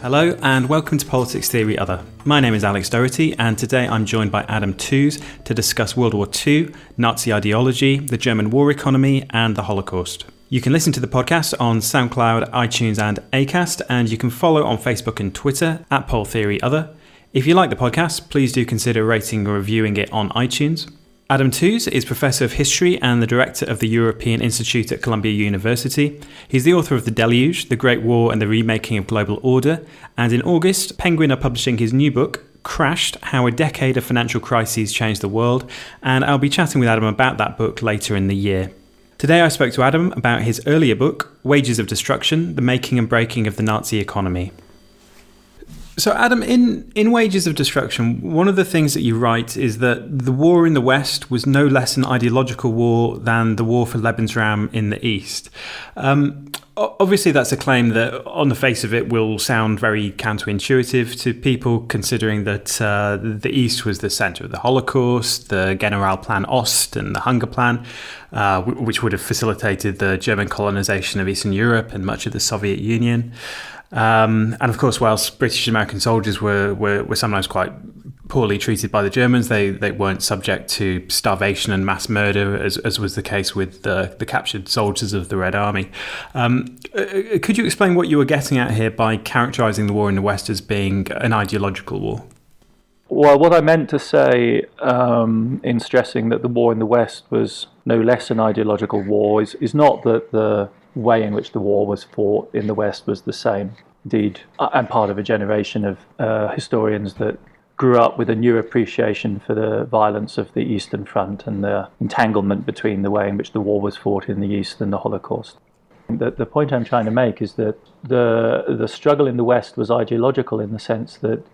Hello and welcome to Politics Theory Other. My name is Alex Doherty and today I'm joined by Adam Tooze to discuss World War II, Nazi ideology, the German war economy and the Holocaust. You can listen to the podcast on SoundCloud, iTunes and Acast, and you can follow on Facebook and Twitter at PolTheoryOther. If you like the podcast, please do consider rating or reviewing it on iTunes. Adam Tooze is Professor of History and the Director of the European Institute at Columbia University. He's the author of The Deluge, The Great War and the Remaking of Global Order. And in August, Penguin are publishing his new book, Crashed, How a Decade of Financial Crises Changed the World. And I'll be chatting with Adam about that book later in the year. Today I spoke to Adam about his earlier book, Wages of Destruction, The Making and Breaking of the Nazi Economy. So Adam, in Wages of Destruction, one of the things that you write is that the war in the West was no less an ideological war than the war for Lebensraum in the East. Obviously, that's a claim that on the face of it will sound very counterintuitive to people, considering that the East was the center of the Holocaust, the General Plan Ost and the Hunger Plan, which would have facilitated the German colonization of Eastern Europe and much of the Soviet Union. And of course, whilst British and American soldiers were sometimes quite poorly treated by the Germans, they weren't subject to starvation and mass murder, as was the case with the captured soldiers of the Red Army. Could you explain what you were getting at here by characterising the war in the West as being an ideological war? Well, what I meant to say in stressing that the war in the West was no less an ideological war is not that the way in which the war was fought in the West was the same. Indeed, I'm part of a generation of historians that grew up with a new appreciation for the violence of the Eastern Front and the entanglement between the way in which the war was fought in the East and the Holocaust. The point I'm trying to make is that the struggle in the West was ideological in the sense that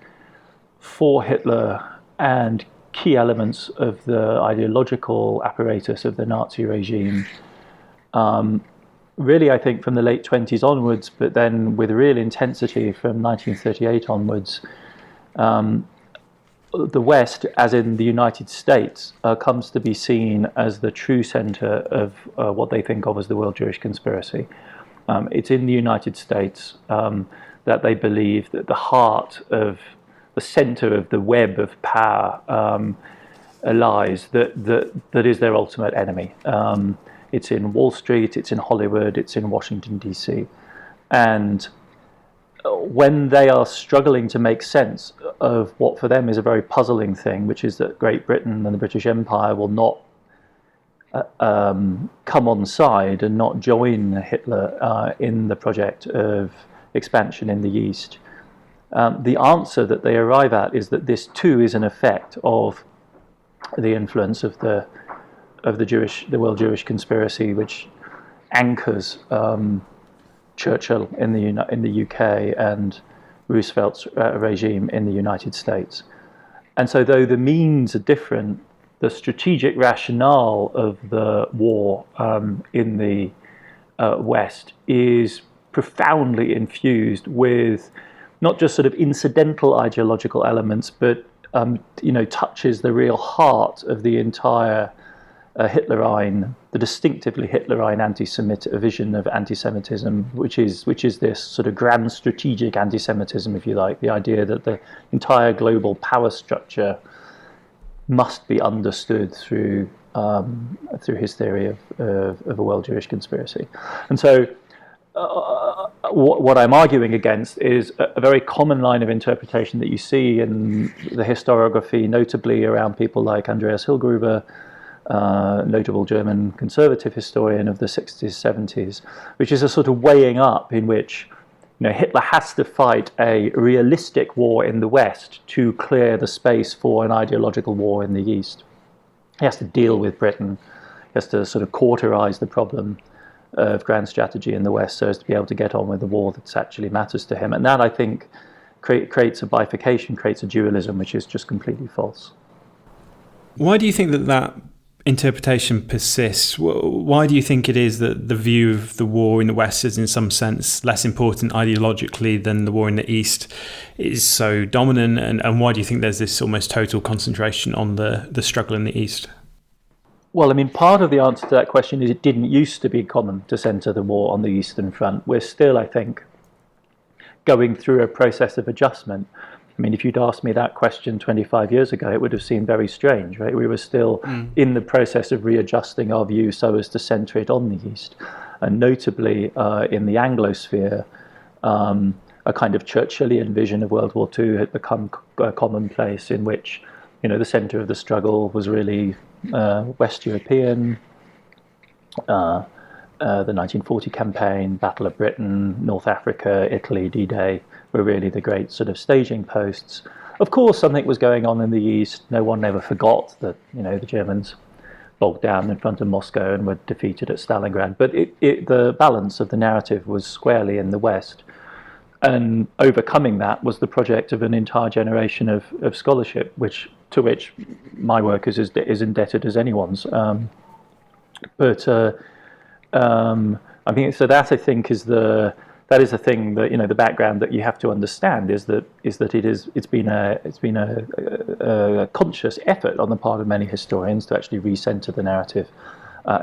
for Hitler and key elements of the ideological apparatus of the Nazi regime, really, I think from the late 20s onwards, but then with real intensity from 1938 onwards, the West, as in the United States, comes to be seen as the true center of what they think of as the World Jewish Conspiracy. It's in the United States that they believe that the heart of the center of the web of power lies, that is their ultimate enemy. It's in Wall Street, it's in Hollywood, it's in Washington, D.C. And when they are struggling to make sense of what for them is a very puzzling thing, which is that Great Britain and the British Empire will not come on side and not join Hitler in the project of expansion in the East, the answer that they arrive at is that this too is an effect of the influence of the World Jewish Conspiracy, which anchors Churchill in the UK and Roosevelt's regime in the United States. And so, though the means are different, the strategic rationale of the war in the West is profoundly infused with not just sort of incidental ideological elements, but touches the real heart of the entire the distinctively Hitlerine vision of anti-Semitism, which is this sort of grand strategic anti-Semitism, if you like, the idea that the entire global power structure must be understood through his theory of a World Jewish Conspiracy. And so what I'm arguing against is a very common line of interpretation that you see in the historiography, notably around people like Andreas Hilgruber, notable German conservative historian of the 60s, 70s, which is a sort of weighing up in which You know, Hitler has to fight a realistic war in the West to clear the space for an ideological war in the East. He has to deal with Britain. He has to sort of cauterize the problem of grand strategy in the West so as to be able to get on with the war that actually matters to him. And that, I think, creates a bifurcation, creates a dualism, which is just completely false. Why do you think that interpretation persists? Why do you think it is that the view of the war in the West is in some sense less important ideologically than the war in the East is so dominant? And why do you think there's this almost total concentration on the struggle in the East? Well, I mean, part of the answer to that question is it didn't used to be common to centre the war on the Eastern Front. We're still, I think, going through a process of adjustment. I mean, if you'd asked me that question 25 years ago, it would have seemed very strange, right? We were still in the process of readjusting our view so as to centre it on the East. And notably in the Anglosphere, a kind of Churchillian vision of World War II had become commonplace, in which, you know, the centre of the struggle was really West European, the 1940 campaign, Battle of Britain, North Africa, Italy, D-Day, were really the great sort of staging posts. Of course, something was going on in the East. No one ever forgot that, you know, the Germans bogged down in front of Moscow and were defeated at Stalingrad. But the balance of the narrative was squarely in the West. And overcoming that was the project of an entire generation of scholarship, to which my work is as indebted as anyone's. I think so. That, I think, is the thing that, you know, the background that you have to understand is that it's been a conscious effort on the part of many historians to actually recenter the narrative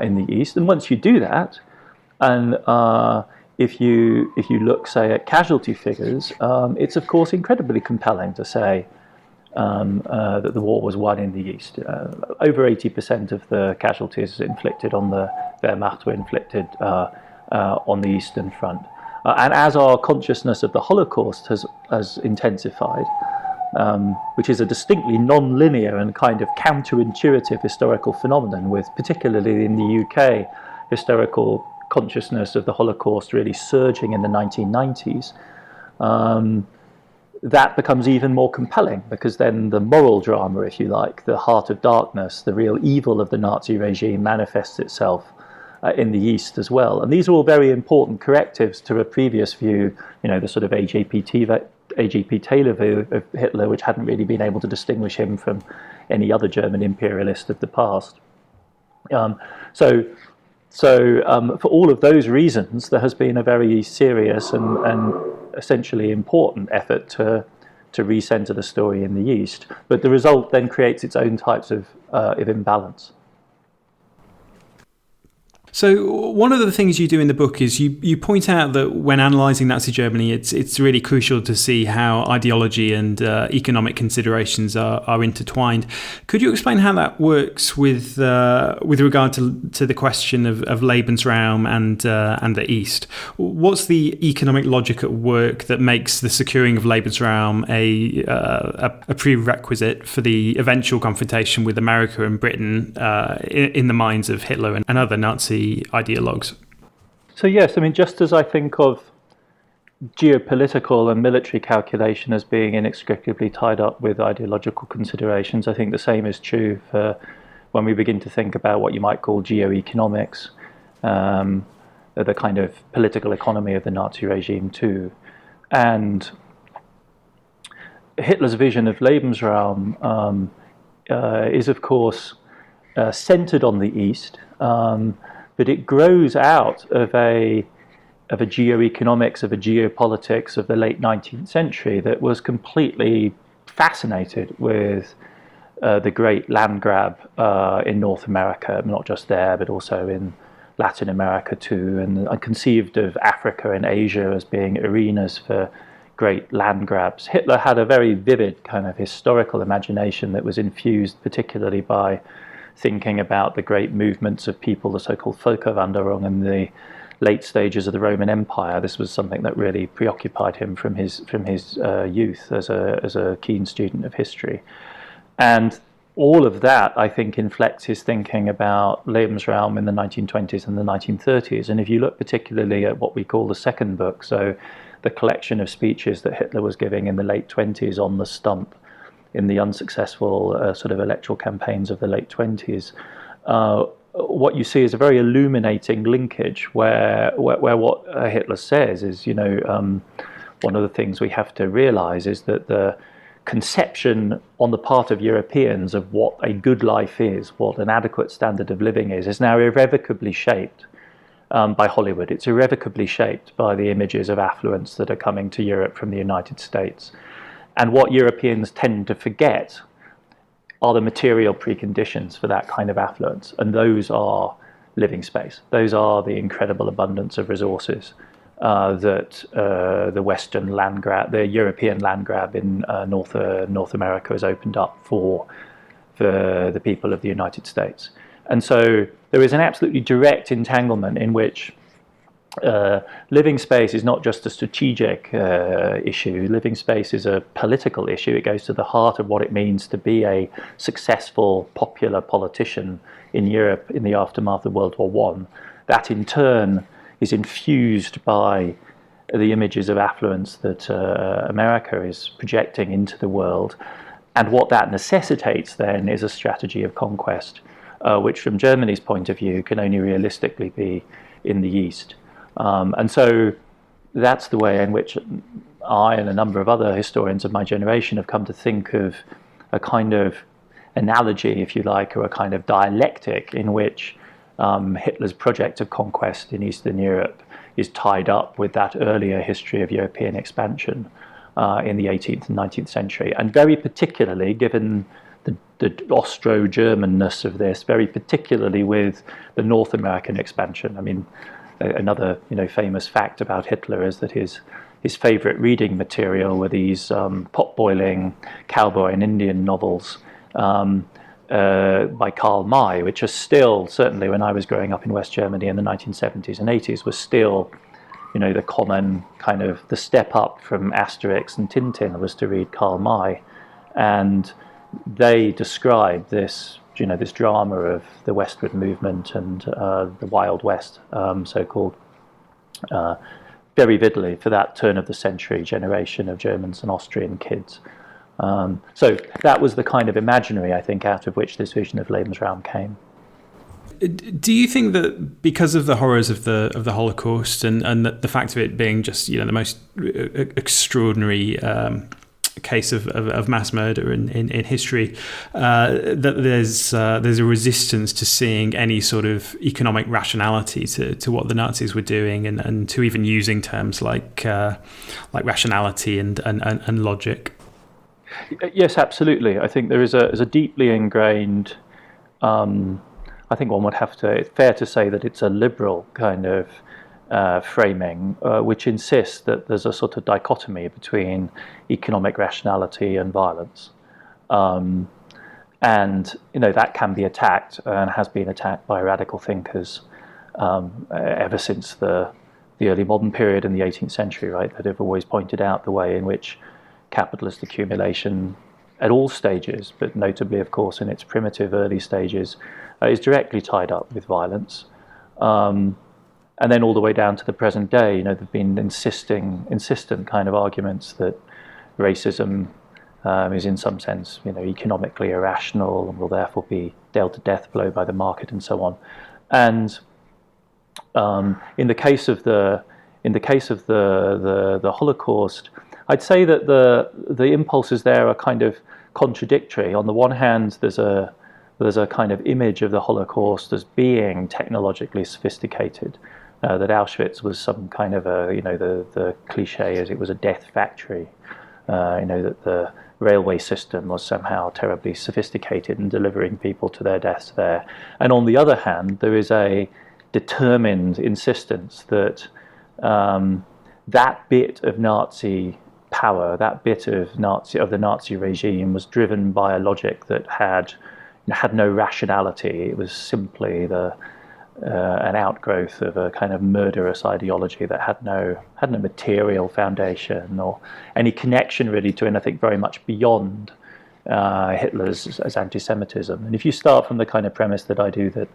in the East. And once you do that, and if you look, say, at casualty figures, it's of course incredibly compelling to say that the war was won in the East. Over 80% of the casualties inflicted on the Wehrmacht were inflicted on the Eastern Front. And as our consciousness of the Holocaust has intensified, which is a distinctly non-linear and kind of counterintuitive historical phenomenon, with particularly in the UK, historical consciousness of the Holocaust really surging in the 1990s, that becomes even more compelling, because then the moral drama, if you like, the heart of darkness, the real evil of the Nazi regime manifests itself in the East as well. And these are all very important correctives to a previous view, you know, the sort of A.G.P. Taylor view of Hitler, which hadn't really been able to distinguish him from any other German imperialist of the past. So for all of those reasons, there has been a very serious and essentially important effort to recenter the story in the East. But the result then creates its own types of imbalance. So one of the things you do in the book is you point out that when analysing Nazi Germany, it's really crucial to see how ideology and economic considerations are intertwined. Could you explain how that works with regard to the question of Lebensraum and the East? What's the economic logic at work that makes the securing of Lebensraum a prerequisite for the eventual confrontation with America and Britain in the minds of Hitler and other Nazi ideologues? So yes, I mean, just as I think of geopolitical and military calculation as being inextricably tied up with ideological considerations, I think the same is true for when we begin to think about what you might call geoeconomics, the kind of political economy of the Nazi regime too. And Hitler's vision of Lebensraum is, of course, centered on the East, but it grows out of a geoeconomics, of a geopolitics of the late 19th century that was completely fascinated with the great land grab in North America, not just there, but also in Latin America too. And I conceived of Africa and Asia as being arenas for great land grabs. Hitler had a very vivid kind of historical imagination that was infused particularly by thinking about the great movements of people, the so-called Völkerwanderung, in the late stages of the Roman Empire. This was something that really preoccupied him from his youth as a keen student of history. And all of that, I think, inflects his thinking about Lebensraum in the 1920s and the 1930s. And if you look particularly at what we call the second book, so the collection of speeches that Hitler was giving in the late 20s on the stump in the unsuccessful sort of electoral campaigns of the late 20s, what you see is a very illuminating linkage where what Hitler says is, you know, one of the things we have to realize is that the conception on the part of Europeans of what a good life is, what an adequate standard of living is now irrevocably shaped by Hollywood. It's irrevocably shaped by the images of affluence that are coming to Europe from the United States. And what Europeans tend to forget are the material preconditions for that kind of affluence. And those are living space. Those are the incredible abundance of resources that the Western land grab, the European land grab in North America has opened up for the people of the United States. And so there is an absolutely direct entanglement in which living space is not just a strategic issue. Living space is a political issue. It goes to the heart of what it means to be a successful, popular politician in Europe in the aftermath of World War I. That in turn is infused by the images of affluence that America is projecting into the world. And what that necessitates then is a strategy of conquest, which from Germany's point of view can only realistically be in the East. And so that's the way in which I and a number of other historians of my generation have come to think of a kind of analogy, if you like, or a kind of dialectic in which Hitler's project of conquest in Eastern Europe is tied up with that earlier history of European expansion in the 18th and 19th century. And very particularly, given the Austro-Germanness of this, very particularly with the North American expansion. I mean, another, you know, famous fact about Hitler is that his favorite reading material were these pot-boiling cowboy and Indian novels by Karl May, which are still, certainly when I was growing up in West Germany in the 1970s and 80s, was still, you know, the common kind of, the step up from Asterix and Tintin was to read Karl May. And they describe this, you know, this drama of the westward movement and the Wild West, so-called, very vividly for that turn-of-the-century generation of Germans and Austrian kids. So that was the kind of imaginary, I think, out of which this vision of Lebensraum came. Do you think that because of the horrors of the Holocaust and the fact of it being just, you know, the most extraordinary case of mass murder in history, that there's a resistance to seeing any sort of economic rationality to what the Nazis were doing and to even using terms like rationality and logic? Yes, absolutely. I think there's a deeply ingrained, I think one would have to, it's fair to say that it's a liberal kind of framing, which insists that there's a sort of dichotomy between economic rationality and violence. And, you know, that can be attacked and has been attacked by radical thinkers ever since the early modern period in the 18th century, right, that have always pointed out the way in which capitalist accumulation at all stages, but notably, of course, in its primitive early stages, is directly tied up with violence. And then all the way down to the present day, you know, there've been insistent kind of arguments that racism is in some sense, you know, economically irrational and will therefore be dealt a death blow by the market and so on. And in the case of the Holocaust, I'd say that the impulses there are kind of contradictory. On the one hand, there's a kind of image of the Holocaust as being technologically sophisticated, that Auschwitz was some kind of a, you know, the cliche is it was a death factory, you know, that the railway system was somehow terribly sophisticated in delivering people to their deaths there. And on the other hand, there is a determined insistence that that bit of Nazi power, that bit of the Nazi regime was driven by a logic that had no rationality. It was simply an outgrowth of a kind of murderous ideology that had no material foundation or any connection really to anything very much beyond Hitler's as anti-Semitism. And if you start from the kind of premise that I do, that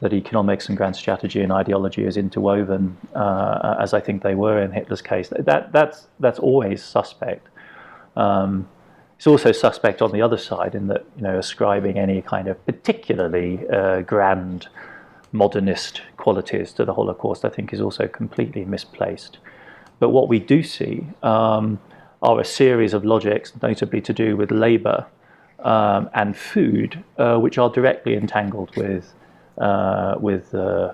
that economics and grand strategy and ideology is interwoven, as I think they were in Hitler's case. That's always suspect. It's also suspect on the other side in that, you know, ascribing any kind of particularly grand modernist qualities to the Holocaust, I think, is also completely misplaced. But what we do see are a series of logics, notably to do with labor and food, which are directly entangled with the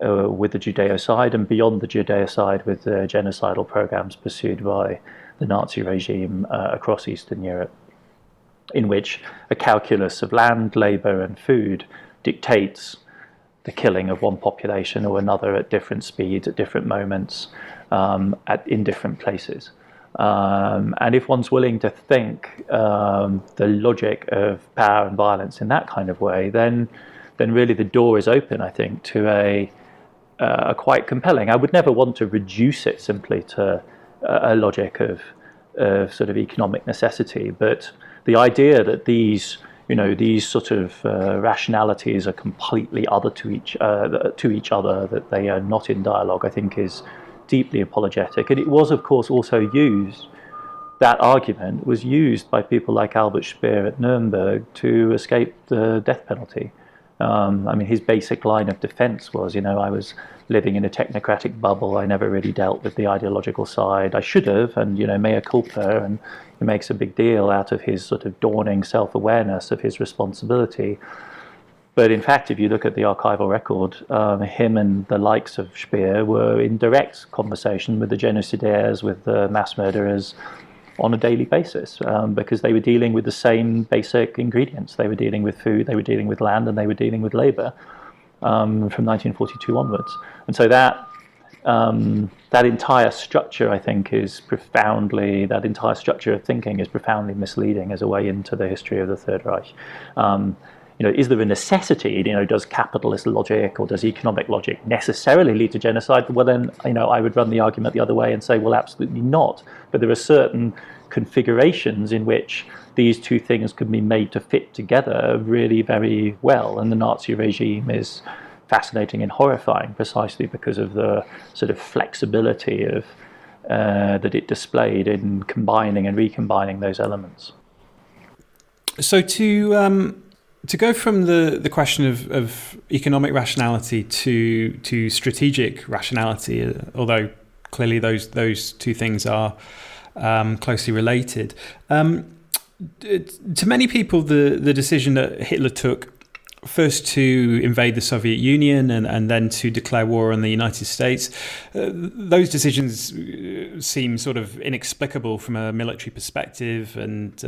Judeocide, and beyond the Judeocide with the genocidal programs pursued by the Nazi regime across Eastern Europe, in which a calculus of land, labor, and food dictates the killing of one population or another at different speeds, at different moments, in different places. And if one's willing to think the logic of power and violence in that kind of way, then really the door is open, I think, to a quite compelling. I would never want to reduce it simply to a logic of sort of economic necessity, but the idea that these sort of rationalities are completely other to each other, that they are not in dialogue, I think, is deeply apologetic. And it was, of course, also used. That argument was used by people like Albert Speer at Nuremberg to escape the death penalty. I mean, his basic line of defense was, you know, I was living in a technocratic bubble. I never really dealt with the ideological side. I should have, and, you know, mea culpa. And he makes a big deal out of his sort of dawning self-awareness of his responsibility. But in fact, if you look at the archival record, him and the likes of Speer were in direct conversation with the genocidaires, with the mass murderers, on a daily basis, because they were dealing with the same basic ingredients. They were dealing with food, they were dealing with land, and they were dealing with labor from 1942 onwards. And so that entire structure, I think, that entire structure of thinking is profoundly misleading as a way into the history of the Third Reich. You know, is there a necessity? You know, does capitalist logic or does economic logic necessarily lead to genocide? Well, then, you know, I would run the argument the other way and say, well, absolutely not. But there are certain configurations in which these two things could be made to fit together really very well. And the Nazi regime is fascinating and horrifying precisely because of the sort of flexibility of that it displayed in combining and recombining those elements. So to go from the question of economic rationality to strategic rationality, although clearly those two things are closely related. To many people, the decision that Hitler took first to invade the Soviet Union and then to declare war on the United States, those decisions seem sort of inexplicable from a military perspective, and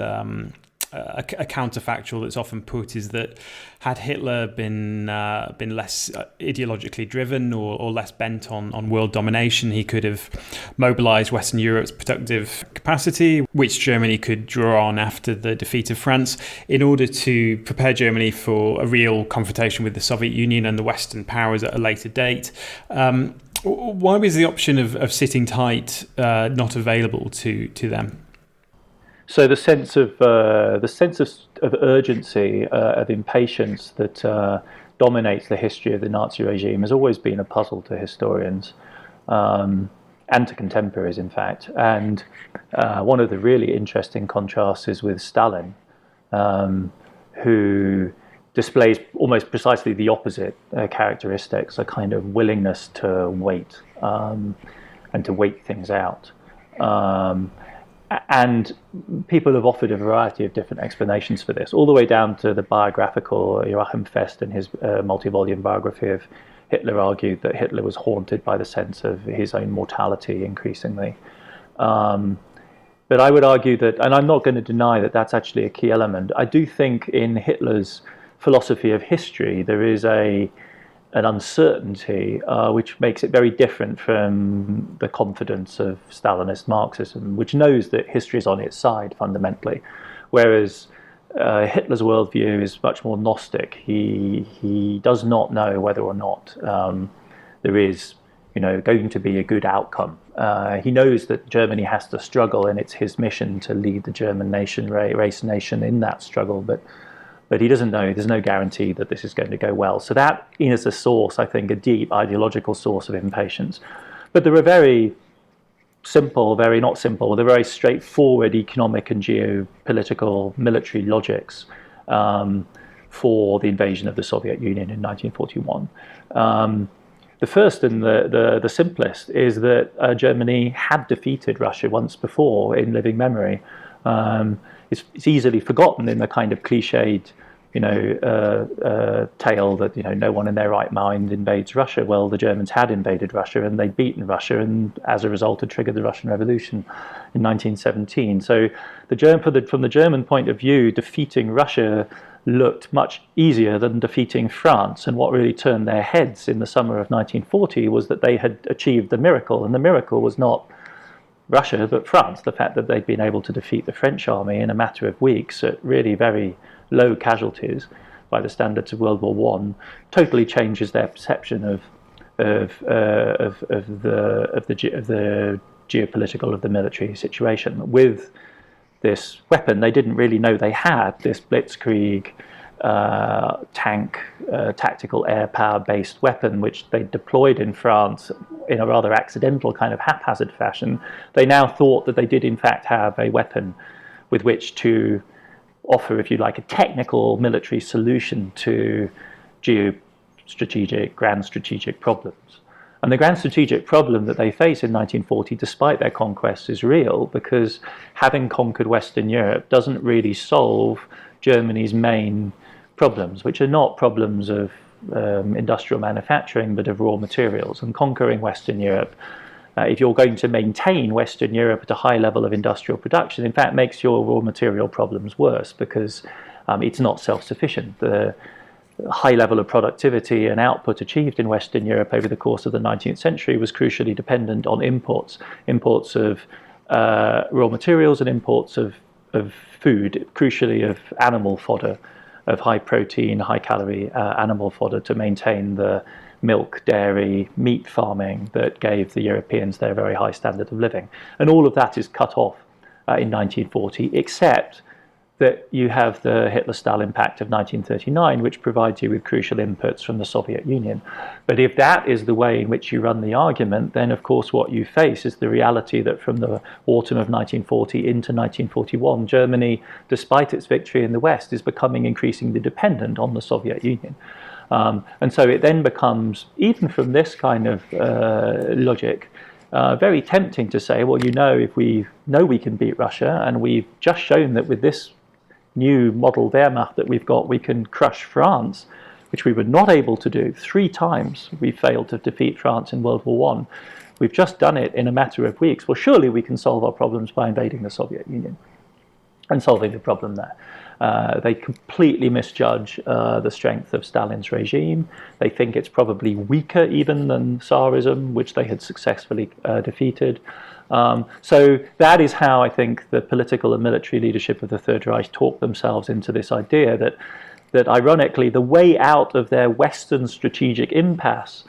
a counterfactual that's often put is that had Hitler been less ideologically driven or less bent on world domination, he could have mobilised Western Europe's productive capacity, which Germany could draw on after the defeat of France, in order to prepare Germany for a real confrontation with the Soviet Union and the Western powers at a later date. Why was the option of sitting tight not available to them? So the sense of urgency, of impatience that dominates the history of the Nazi regime has always been a puzzle to historians and to contemporaries, in fact. And one of the really interesting contrasts is with Stalin, who displays almost precisely the opposite characteristics, a kind of willingness to wait and to wait things out. And people have offered a variety of different explanations for this, all the way down to the biographical Joachim Fest, in his multi-volume biography of Hitler, argued that Hitler was haunted by the sense of his own mortality increasingly. But I would argue that, and I'm not going to deny that that's actually a key element. I do think in Hitler's philosophy of history, there is an uncertainty, which makes it very different from the confidence of Stalinist Marxism, which knows that history is on its side fundamentally, whereas Hitler's worldview is much more Gnostic. He does not know whether or not there is, you know, going to be a good outcome. He knows that Germany has to struggle, and it's his mission to lead the German race nation in that struggle, but but he doesn't know. There's no guarantee that this is going to go well. So that is a source, I think, a deep ideological source of impatience. But there are very simple, very not simple, they're very straightforward economic and geopolitical military logics for the invasion of the Soviet Union in 1941. The first and the simplest is that Germany had defeated Russia once before in living memory. It's easily forgotten in the kind of cliched, tale that no one in their right mind invades Russia. Well, the Germans had invaded Russia and they'd beaten Russia, and as a result had triggered the Russian Revolution in 1917. So, from the German point of view, defeating Russia looked much easier than defeating France. And what really turned their heads in the summer of 1940 was that they had achieved the miracle, and the miracle was not Russia but France. The fact that they'd been able to defeat the French army in a matter of weeks at really very low casualties by the standards of World War One totally changes their perception of the geopolitical, of the military situation. With this weapon they didn't really know they had, this blitzkrieg tank tactical air power based weapon, which they deployed in France in a rather accidental kind of haphazard fashion. They now thought that they did in fact have a weapon with which to offer, if you like, a technical military solution to grand strategic problems. And the grand strategic problem that they face in 1940, despite their conquests, is real, because having conquered Western Europe doesn't really solve Germany's main problems, which are not problems of industrial manufacturing, but of raw materials. And conquering Western Europe, if you're going to maintain Western Europe at a high level of industrial production, in fact makes your raw material problems worse, because it's not self-sufficient. The high level of productivity and output achieved in Western Europe over the course of the 19th century was crucially dependent on imports of raw materials and imports of food, crucially of animal fodder, of high protein, high calorie animal fodder, to maintain the milk, dairy, meat farming that gave the Europeans their very high standard of living. And all of that is cut off in 1940, except that you have the Hitler-Stalin Pact of 1939, which provides you with crucial inputs from the Soviet Union. But if that is the way in which you run the argument, then of course what you face is the reality that from the autumn of 1940 into 1941, Germany, despite its victory in the West, is becoming increasingly dependent on the Soviet Union. And so it then becomes, even from this kind of logic, very tempting to say, well, if we know we can beat Russia, and we've just shown that with this new model Wehrmacht that we've got, we can crush France, which we were not able to do. 3 times we failed to defeat France in World War I. We've just done it in a matter of weeks. Well, surely we can solve our problems by invading the Soviet Union and solving the problem there. They completely misjudge the strength of Stalin's regime. They think it's probably weaker even than Tsarism, which they had successfully defeated. So that is how I think the political and military leadership of the Third Reich talked themselves into this idea that ironically the way out of their Western strategic impasse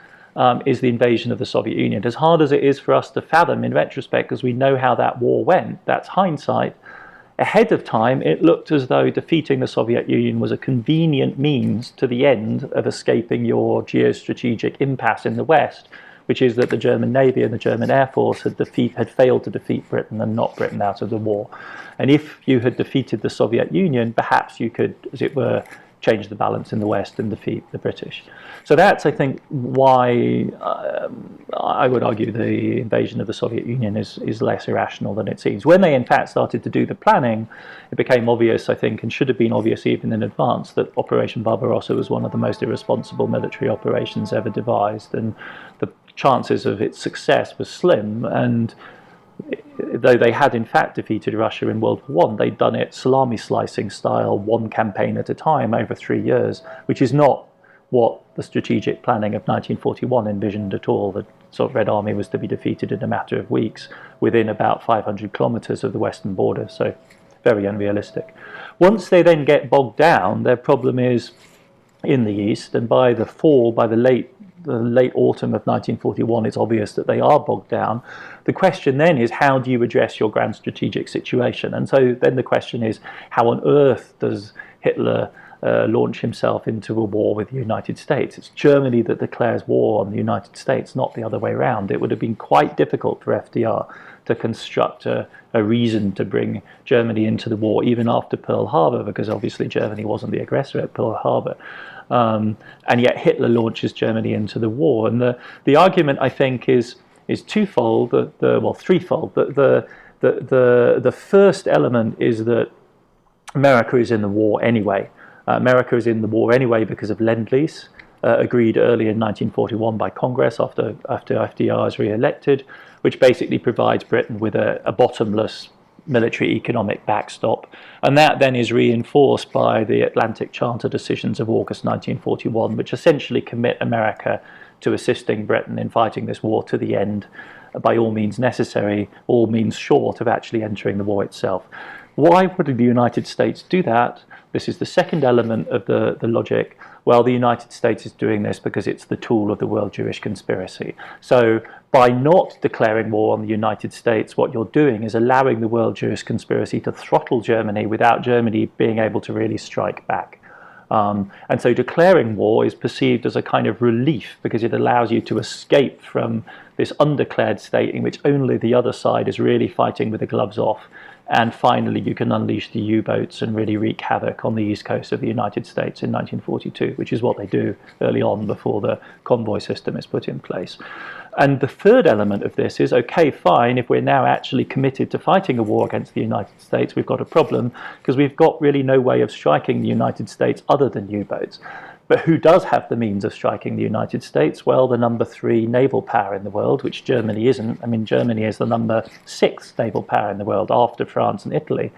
is the invasion of the Soviet Union. As hard as it is for us to fathom in retrospect, because we know how that war went, that's hindsight. Ahead of time, it looked as though defeating the Soviet Union was a convenient means to the end of escaping your geostrategic impasse in the West, which is that the German Navy and the German Air Force had failed to defeat Britain and knocked Britain out of the war. And if you had defeated the Soviet Union, perhaps you could, as it were, change the balance in the West and defeat the British. So that's, I think, why I would argue the invasion of the Soviet Union is less irrational than it seems. When they, in fact, started to do the planning, it became obvious, I think, and should have been obvious even in advance, that Operation Barbarossa was one of the most irresponsible military operations ever devised, and the chances of its success were slim. And though they had in fact defeated Russia in World War I, they'd done it salami slicing style, one campaign at a time over 3 years, which is not what the strategic planning of 1941 envisioned at all. The sort of Red Army was to be defeated in a matter of weeks within about 500 kilometers of the western border, so very unrealistic. Once they then get bogged down, their problem is in the east, and by the late autumn of 1941, it's obvious that they are bogged down. The question then is, how do you address your grand strategic situation? And so then the question is, how on earth does Hitler launch himself into a war with the United States. It's Germany that declares war on the United States, not the other way around. It would have been quite difficult for FDR to construct a reason to bring Germany into the war, even after Pearl Harbor, because obviously Germany wasn't the aggressor at Pearl Harbor. And yet Hitler launches Germany into the war. And the argument, I think, is twofold, threefold. The first element is that America is in the war anyway. America is in the war anyway because of Lend-Lease, agreed early in 1941 by Congress after FDR is re-elected, which basically provides Britain with a bottomless military economic backstop. And that then is reinforced by the Atlantic Charter decisions of August 1941, which essentially commit America to assisting Britain in fighting this war to the end, by all means necessary, all means short of actually entering the war itself. Why would the United States do that? This is the second element of the logic. Well, the United States is doing this because it's the tool of the World Jewish Conspiracy. So by not declaring war on the United States, what you're doing is allowing the World Jewish Conspiracy to throttle Germany without Germany being able to really strike back. And so declaring war is perceived as a kind of relief because it allows you to escape from this undeclared state in which only the other side is really fighting with the gloves off. And finally, you can unleash the U-boats and really wreak havoc on the east coast of the United States in 1942, which is what they do early on before the convoy system is put in place. And the third element of this is, okay, fine, if we're now actually committed to fighting a war against the United States, we've got a problem because we've got really no way of striking the United States other than U-boats. But who does have the means of striking the United States? Well, the number 3 naval power in the world, which Germany isn't. I mean, Germany is the number 6 naval power in the world after France and Italy.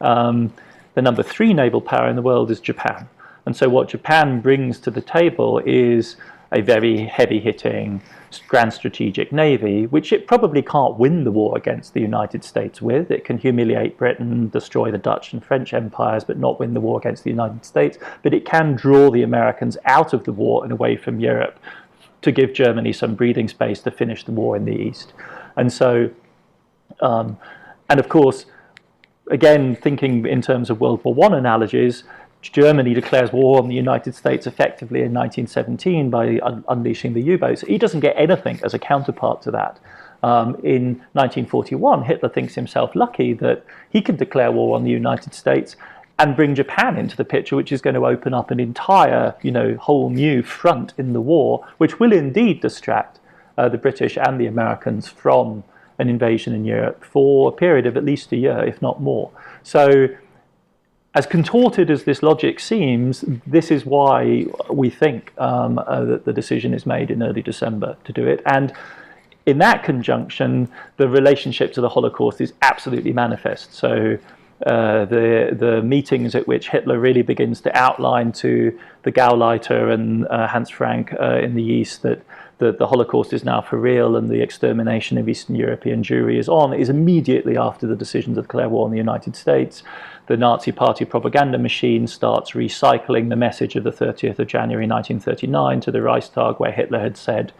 The number 3 naval power in the world is Japan. And so what Japan brings to the table is a very heavy-hitting, grand strategic navy, which it probably can't win the war against the United States with. It can humiliate Britain, destroy the Dutch and French empires, but not win the war against the United States. But it can draw the Americans out of the war and away from Europe to give Germany some breathing space to finish the war in the East. And so, and of course, again, thinking in terms of World War I analogies, Germany declares war on the United States effectively in 1917 by unleashing the U-boats. He doesn't get anything as a counterpart to that. In 1941, Hitler thinks himself lucky that he can declare war on the United States and bring Japan into the picture, which is going to open up an entire, whole new front in the war, which will indeed distract the British and the Americans from an invasion in Europe for a period of at least a year, if not more. So, as contorted as this logic seems, this is why we think that the decision is made in early December to do it. And in that conjunction, the relationship to the Holocaust is absolutely manifest. So the meetings at which Hitler really begins to outline to the Gauleiter and Hans Frank in the East that the Holocaust is now for real and the extermination of Eastern European Jewry is on, is immediately after the decision to declare war in the United States. The Nazi Party propaganda machine starts recycling the message of the 30th of January 1939 to the Reichstag, where Hitler had said,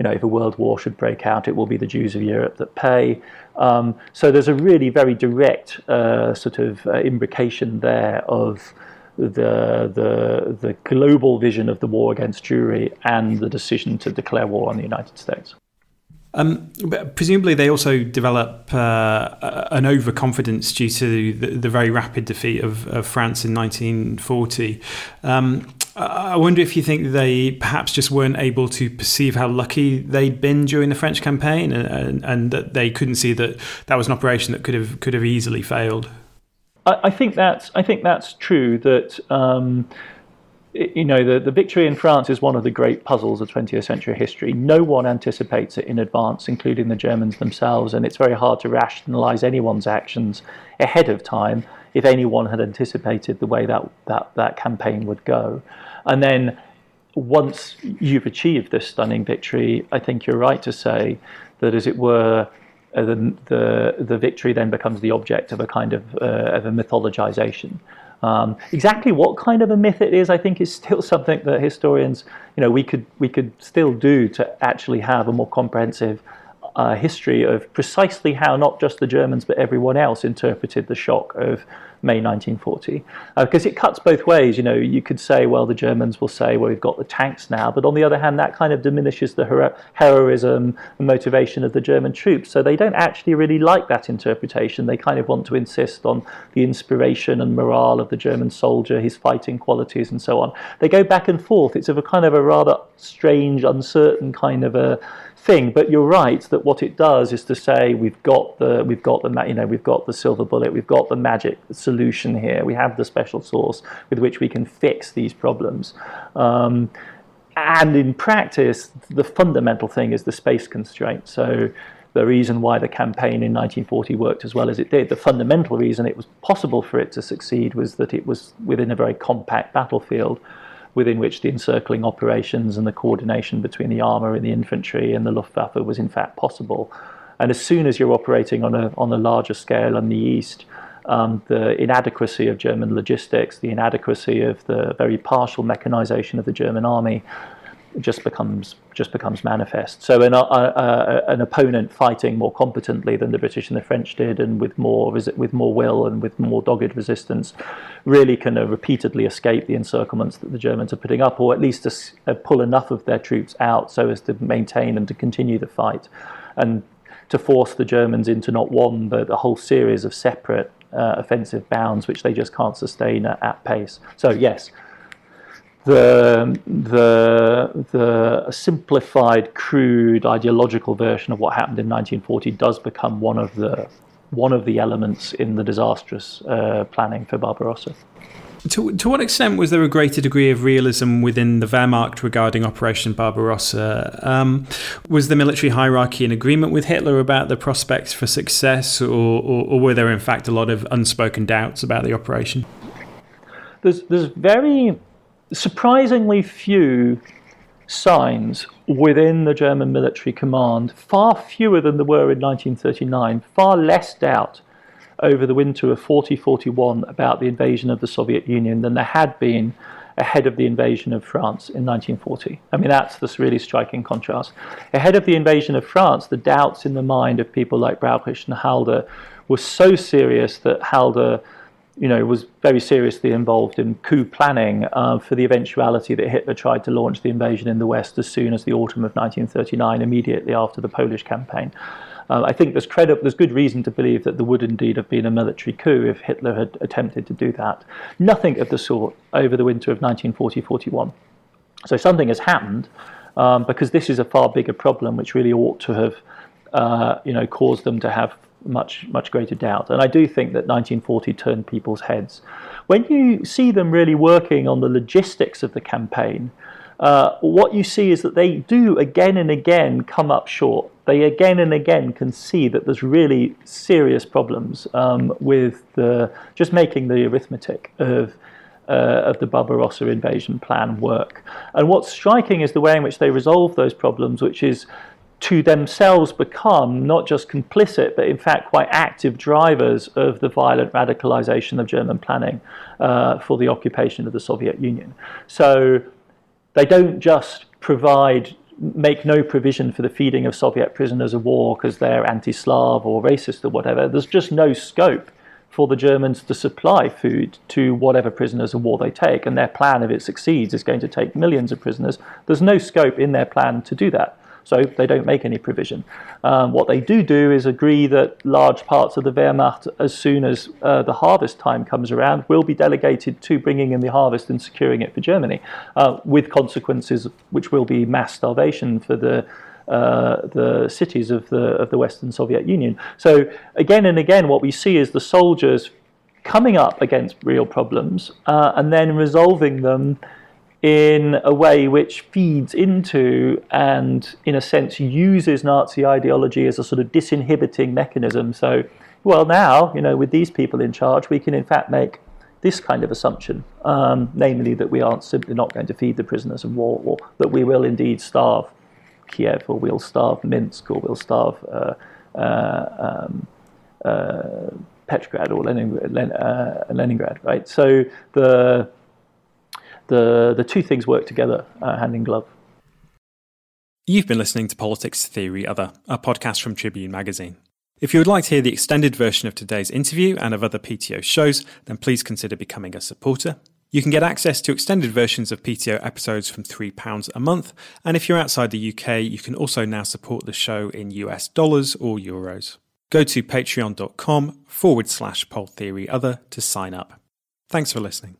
if a world war should break out, it will be the Jews of Europe that pay. So there's a really very direct imbrication there of the global vision of the war against Jewry and the decision to declare war on the United States. Presumably they also develop an overconfidence due to the very rapid defeat of France in 1940. I wonder if you think they perhaps just weren't able to perceive how lucky they'd been during the French campaign and that they couldn't see that was an operation that could have easily failed. I think that's true. That the victory in France is one of the great puzzles of 20th century history. No one anticipates it in advance, including the Germans themselves, and it's very hard to rationalise anyone's actions ahead of time if anyone had anticipated the way that campaign would go. And then once you've achieved this stunning victory, I think you're right to say that, as it were, the victory then becomes the object of a kind of a mythologisation. Exactly what kind of a myth it is, I think, is still something that historians, we could still do to actually have a more comprehensive history of precisely how not just the Germans but everyone else interpreted the shock of May 1940, because it cuts both ways. You know, you could say, well, the Germans will say, well, we've got the tanks now, but on the other hand, that kind of diminishes the heroism and motivation of the German troops. So they don't actually really like that interpretation. They kind of want to insist on the inspiration and morale of the German soldier, his fighting qualities, and so on. They go back and forth. It's of a kind of a rather strange, uncertain kind of a thing, but you're right that what it does is to say we've got the silver bullet, we've got the magic solution here, we have the special sauce with which we can fix these problems. And in practice, the fundamental thing is the space constraint. So the reason why the campaign in 1940 worked as well as it did, the fundamental reason it was possible for it to succeed, was that it was within a very compact battlefield, within which the encircling operations and the coordination between the armour and the infantry and the Luftwaffe was in fact possible. And as soon as you're operating on a larger scale on the east, the inadequacy of German logistics, the inadequacy of the very partial mechanisation of the German army just becomes manifest. So an opponent fighting more competently than the British and the French did, and with more will and with more dogged resistance, really can repeatedly escape the encirclements that the Germans are putting up, or at least pull enough of their troops out so as to maintain and to continue the fight, and to force the Germans into not one but a whole series of separate offensive bounds which they just can't sustain at pace. So yes, The simplified, crude, ideological version of what happened in 1940 does become one of the elements in the disastrous planning for Barbarossa. To what extent was there a greater degree of realism within the Wehrmacht regarding Operation Barbarossa? Was the military hierarchy in agreement with Hitler about the prospects for success, or were there in fact a lot of unspoken doubts about the operation? There's very surprisingly few signs within the German military command, far fewer than there were in 1939, far less doubt over the winter of 40-41 about the invasion of the Soviet Union than there had been ahead of the invasion of France in 1940. I mean, that's this really striking contrast. Ahead of the invasion of France, the doubts in the mind of people like Braubrecht and Halder were so serious that Halder, you know, was very seriously involved in coup planning for the eventuality that Hitler tried to launch the invasion in the West as soon as the autumn of 1939, immediately after the Polish campaign. I think there's good reason to believe that there would indeed have been a military coup if Hitler had attempted to do that. Nothing of the sort over the winter of 1940-41. So something has happened, because this is a far bigger problem which really ought to have caused them to have much greater doubt. And I do think that 1940 turned people's heads. When you see them really working on the logistics of the campaign, what you see is that they do again and again come up short. They again and again can see that there's really serious problems with just making the arithmetic of the Barbarossa invasion plan work. And what's striking is the way in which they resolve those problems, which is to themselves become not just complicit, but in fact quite active drivers of the violent radicalization of German planning for the occupation of the Soviet Union. So they don't just make no provision for the feeding of Soviet prisoners of war because they're anti-Slav or racist or whatever. There's just no scope for the Germans to supply food to whatever prisoners of war they take, and their plan, if it succeeds, is going to take millions of prisoners. There's no scope in their plan to do that. So they don't make any provision. What they do is agree that large parts of the Wehrmacht, as soon as the harvest time comes around, will be delegated to bringing in the harvest and securing it for Germany, with consequences which will be mass starvation for the cities of the Western Soviet Union. So again and again, what we see is the soldiers coming up against real problems and then resolving them in a way which feeds into and, in a sense, uses Nazi ideology as a sort of disinhibiting mechanism. So, well, now, you know, with these people in charge, we can in fact make this kind of assumption, namely that we aren't simply not going to feed the prisoners of war, or that we will indeed starve Kiev, or we'll starve Minsk, or we'll starve Petrograd or Leningrad, right? So the two things work together, hand in glove. You've been listening to Politics Theory Other, a podcast from Tribune magazine. If you would like to hear the extended version of today's interview and of other PTO shows, then please consider becoming a supporter. You can get access to extended versions of PTO episodes from £3 a month, and if you're outside the UK, you can also now support the show in US dollars or euros. Go to patreon.com/PolTheoryOther to sign up. Thanks for listening.